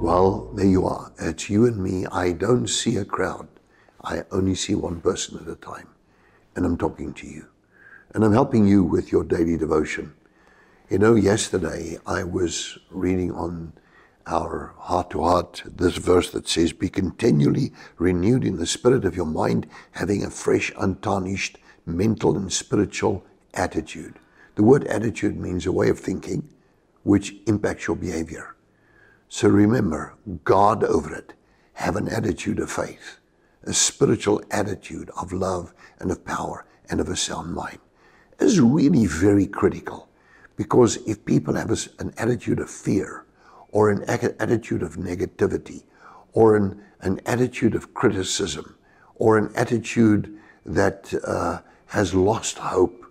Well, there you are. It's you and me. I don't see a crowd. I only see one person at a time. And I'm talking to you. And I'm helping you with your daily devotion. You know, yesterday I was reading on our Heart to Heart this verse that says, be continually renewed in the spirit of your mind, having a fresh, untarnished mental and spiritual attitude. The word attitude means a way of thinking which impacts your behavior. So remember, guard over it. Have an attitude of faith, a spiritual attitude of love and of power and of a sound mind. It's really very critical, because if people have an attitude of fear, or an attitude of negativity, or an attitude of criticism, or an attitude that has lost hope,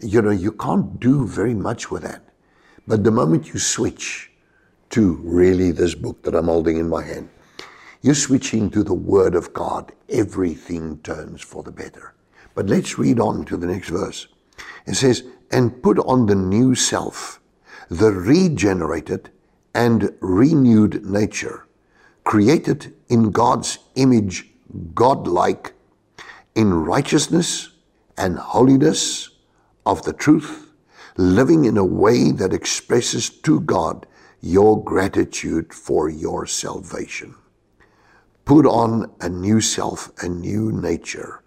you know, you can't do very much with that. But the moment you switch to really this book that I'm holding in my hand, you're switching to the Word of God, everything turns for the better. But let's read on to the next verse. It says, and put on the new self, the regenerated and renewed nature, created in God's image, godlike, in righteousness and holiness of the truth, living in a way that expresses to God your gratitude for your salvation. Put on a new self, a new nature,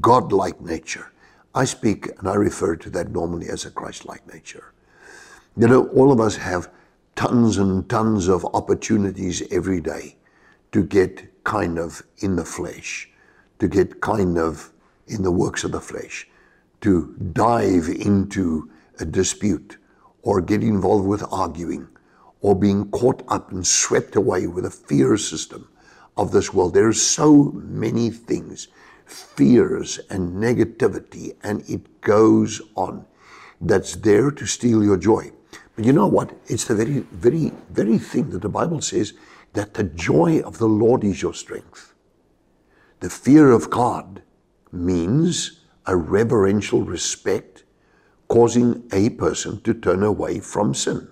godlike nature. I speak and I refer to that normally as a Christ-like nature. You know, all of us have tons and tons of opportunities every day to get kind of in the flesh, to get kind of in the works of the flesh, to dive into a dispute or get involved with arguing or being caught up and swept away with a fear system of this world. There are so many things, fears and negativity, and it goes on, that's there to steal your joy. But you know what? It's the very, very, very thing that the Bible says, that the joy of the Lord is your strength. The fear of God means a reverential respect, causing a person to turn away from sin.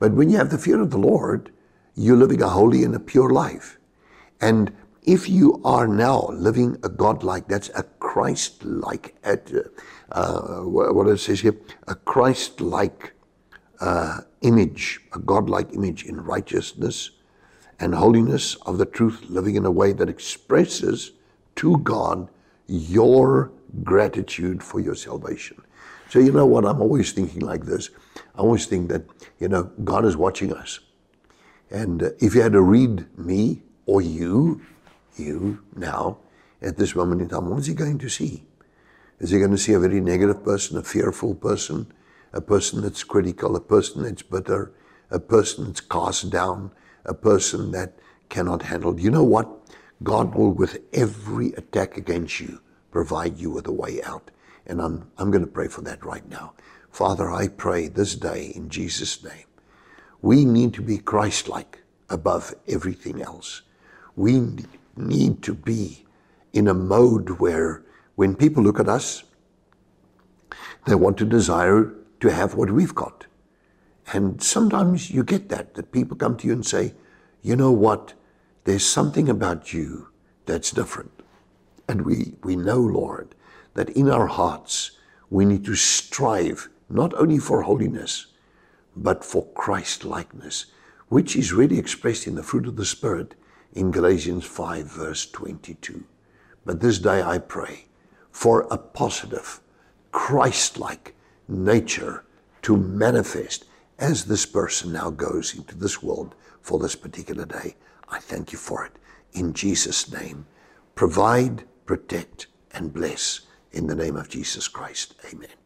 But when you have the fear of the Lord, you're living a holy and a pure life. And if you are now living a God-like, that's a Christ-like, what it says here, a Christ-like image, a God-like image in righteousness and holiness of the truth, living in a way that expresses to God your gratitude for your salvation. So you know what, I'm always thinking like this. I always think that, you know, God is watching us. And if you had to read me or you now, at this moment in time, what is he going to see? Is he going to see a very negative person, a fearful person, a person that's critical, a person that's bitter, a person that's cast down, a person that cannot handle? You know what? God will, with every attack against you, provide you with a way out. And I'm going to pray for that right now. Father, I pray this day in Jesus' name. We need to be Christ-like above everything else. We need to be in a mode where when people look at us, they want to desire to have what we've got. And sometimes you get that people come to you and say, you know what, there's something about you that's different. And we know, Lord, that in our hearts we need to strive not only for holiness, but for Christ-likeness, which is really expressed in the fruit of the Spirit in Galatians 5 verse 22. But this day I pray for a positive, Christ-like nature to manifest as this person now goes into this world for this particular day. I thank you for it. In Jesus' name, provide, protect, and bless. In the name of Jesus Christ, amen.